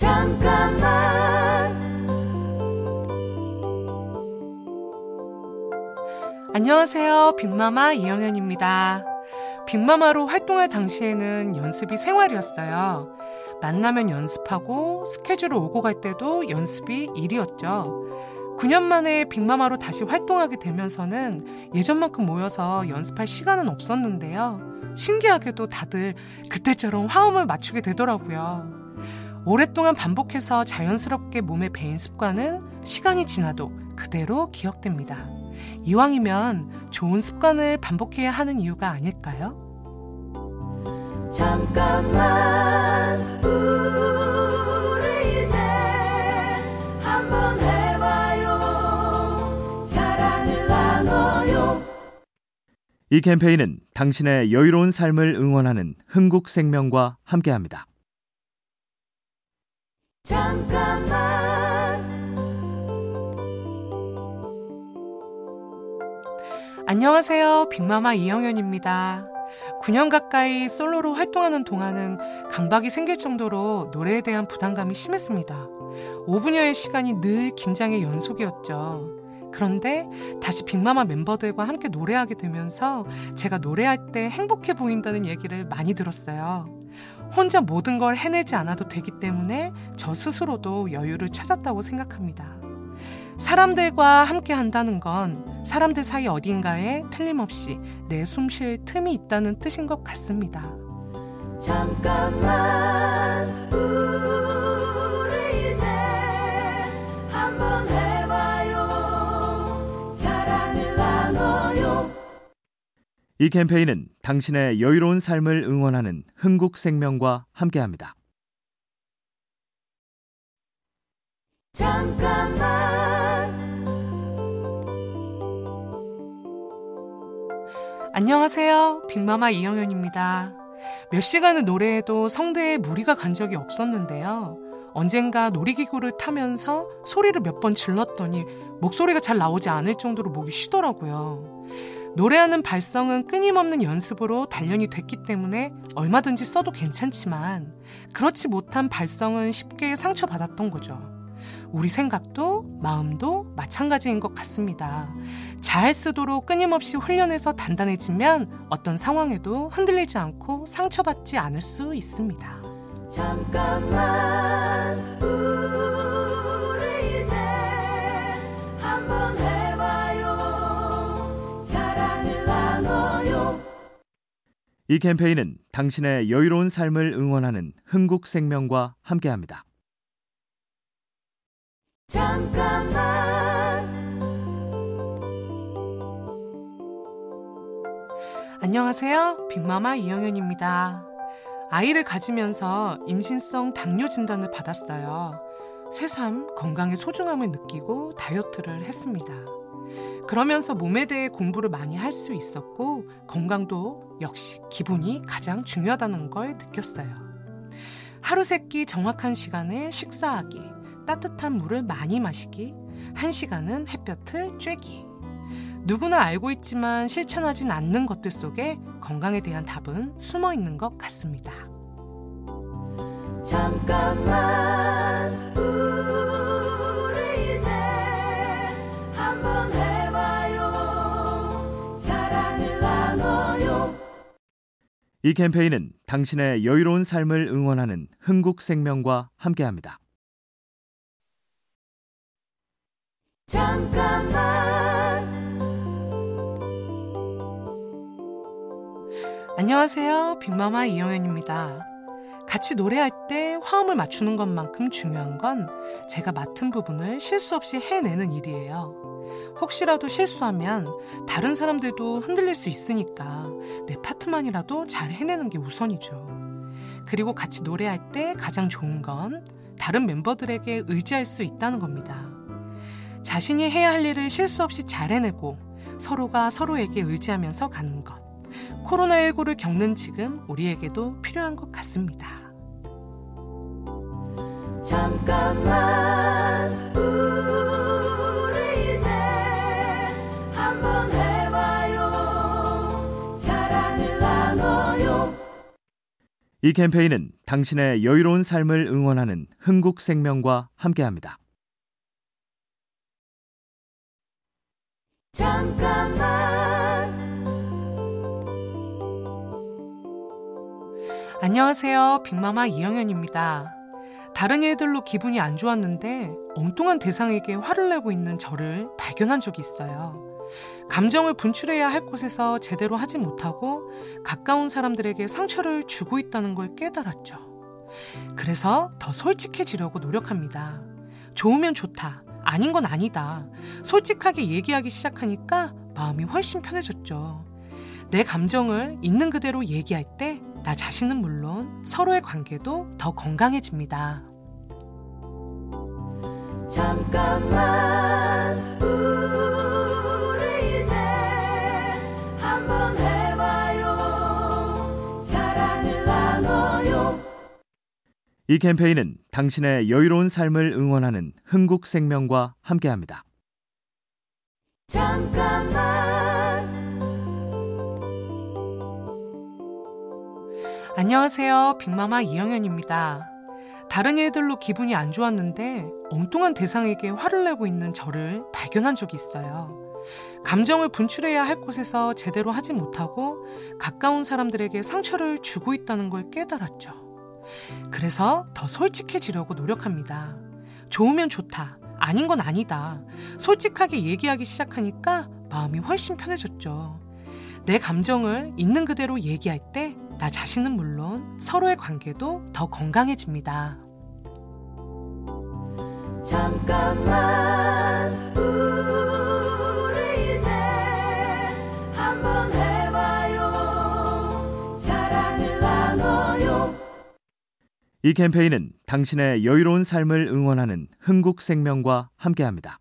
잠깐만. 안녕하세요, 빅마마 이영현입니다. 빅마마로 활동할 당시에는 연습이 생활이었어요. 만나면 연습하고 스케줄을 오고 갈 때도 연습이 일이었죠. 9년 만에 빅마마로 다시 활동하게 되면서는 예전만큼 모여서 연습할 시간은 없었는데요. 신기하게도 다들 그때처럼 화음을 맞추게 되더라고요. 오랫동안 반복해서 자연스럽게 몸에 배인 습관은 시간이 지나도 그대로 기억됩니다. 이왕이면 좋은 습관을 반복해야 하는 이유가 아닐까요? 잠깐만, 우리 이제 한번 해봐요. 사랑을 나눠요. 이 캠페인은 당신의 여유로운 삶을 응원하는 흥국생명과 함께합니다. 잠깐만. 안녕하세요, 빅마마 이영현입니다. 9년 가까이 솔로로 활동하는 동안은 강박이 생길 정도로 노래에 대한 부담감이 심했습니다. 5분여의 시간이 늘 긴장의 연속이었죠. 그런데 다시 빅마마 멤버들과 함께 노래하게 되면서 제가 노래할 때 행복해 보인다는 얘기를 많이 들었어요. 혼자 모든 걸 해내지 않아도 되기 때문에 저 스스로도 여유를 찾았다고 생각합니다. 사람들과 함께 한다는 건 사람들 사이 어딘가에 틀림없이 내 숨 쉴 틈이 있다는 뜻인 것 같습니다. 잠깐만, 우리 이제 한번 해봐요. 사랑을 나눠요. 이 캠페인은 당신의 여유로운 삶을 응원하는 흥국생명과 함께합니다. 잠깐만. 안녕하세요, 빅마마 이영현입니다. 몇 시간을 노래해도 성대에 무리가 간 적이 없었는데요. 언젠가 놀이기구를 타면서 소리를 몇 번 질렀더니 목소리가 잘 나오지 않을 정도로 목이 쉬더라고요. 노래하는 발성은 끊임없는 연습으로 단련이 됐기 때문에 얼마든지 써도 괜찮지만 그렇지 못한 발성은 쉽게 상처받았던 거죠. 우리 생각도 마음도 마찬가지인 것 같습니다. 잘 쓰도록 끊임없이 훈련해서 단단해지면 어떤 상황에도 흔들리지 않고 상처받지 않을 수 있습니다. 잠깐만, 우리 이제 한번 해. 이 캠페인은 당신의 여유로운 삶을 응원하는 흥국생명과 함께합니다. 잠깐만. 안녕하세요, 빅마마 이영현입니다. 아이를 가지면서 임신성 당뇨 진단을 받았어요. 새삼 건강의 소중함을 느끼고 다이어트를 했습니다. 그러면서 몸에 대해 공부를 많이 할 수 있었고 건강도 역시 기본이 가장 중요하다는 걸 느꼈어요. 하루 세 끼 정확한 시간에 식사하기, 따뜻한 물을 많이 마시기, 1시간은 햇볕을 쬐기. 누구나 알고 있지만 실천하진 않는 것들 속에 건강에 대한 답은 숨어 있는 것 같습니다. 잠깐만, 우리 이제 한번 해. 이 캠페인은 당신의 여유로운 삶을 응원하는 흥국생명과 함께합니다. 잠깐만. 안녕하세요, 빅마마 이영현입니다. 같이 노래할 때 화음을 맞추는 것만큼 중요한 건 제가 맡은 부분을 실수 없이 해내는 일이에요. 혹시라도 실수하면 다른 사람들도 흔들릴 수 있으니까 내 파트만이라도 잘 해내는 게 우선이죠. 그리고 같이 노래할 때 가장 좋은 건 다른 멤버들에게 의지할 수 있다는 겁니다. 자신이 해야 할 일을 실수 없이 잘 해내고 서로가 서로에게 의지하면서 가는 것. 코로나19를 겪는 지금 우리에게도 필요한 것 같습니다. 잠깐만, 이 캠페인은 당신의 여유로운 삶을 응원하는 흥국생명과 함께합니다. 잠깐만. 안녕하세요. 빅마마 이영현입니다. 다른 일들로 기분이 안 좋았는데 엉뚱한 대상에게 화를 내고 있는 저를 발견한 적이 있어요. 감정을 분출해야 할 곳에서 제대로 하지 못하고 가까운 사람들에게 상처를 주고 있다는 걸 깨달았죠. 그래서 더 솔직해지려고 노력합니다. 좋으면 좋다, 아닌 건 아니다. 솔직하게 얘기하기 시작하니까 마음이 훨씬 편해졌죠. 내 감정을 있는 그대로 얘기할 때 나 자신은 물론 서로의 관계도 더 건강해집니다. 잠깐만 우리 이제 한번 해봐요. 사랑을 나눠요. 이 캠페인은 당신의 여유로운 삶을 응원하는 흥국생명과 함께합니다. 잠깐만. 안녕하세요. 빅마마 이영현입니다. 다른 일들로 기분이 안 좋았는데 엉뚱한 대상에게 화를 내고 있는 저를 발견한 적이 있어요. 감정을 분출해야 할 곳에서 제대로 하지 못하고 가까운 사람들에게 상처를 주고 있다는 걸 깨달았죠. 그래서 더 솔직해지려고 노력합니다. 좋으면 좋다, 아닌 건 아니다. 솔직하게 얘기하기 시작하니까 마음이 훨씬 편해졌죠. 내 감정을 있는 그대로 얘기할 때 나 자신은 물론 서로의 관계도 더 건강해집니다. 잠깐만 우리 이제 한번 해봐요. 사랑을 나눠요. 이 캠페인은 당신의 여유로운 삶을 응원하는 흥국생명과 함께합니다.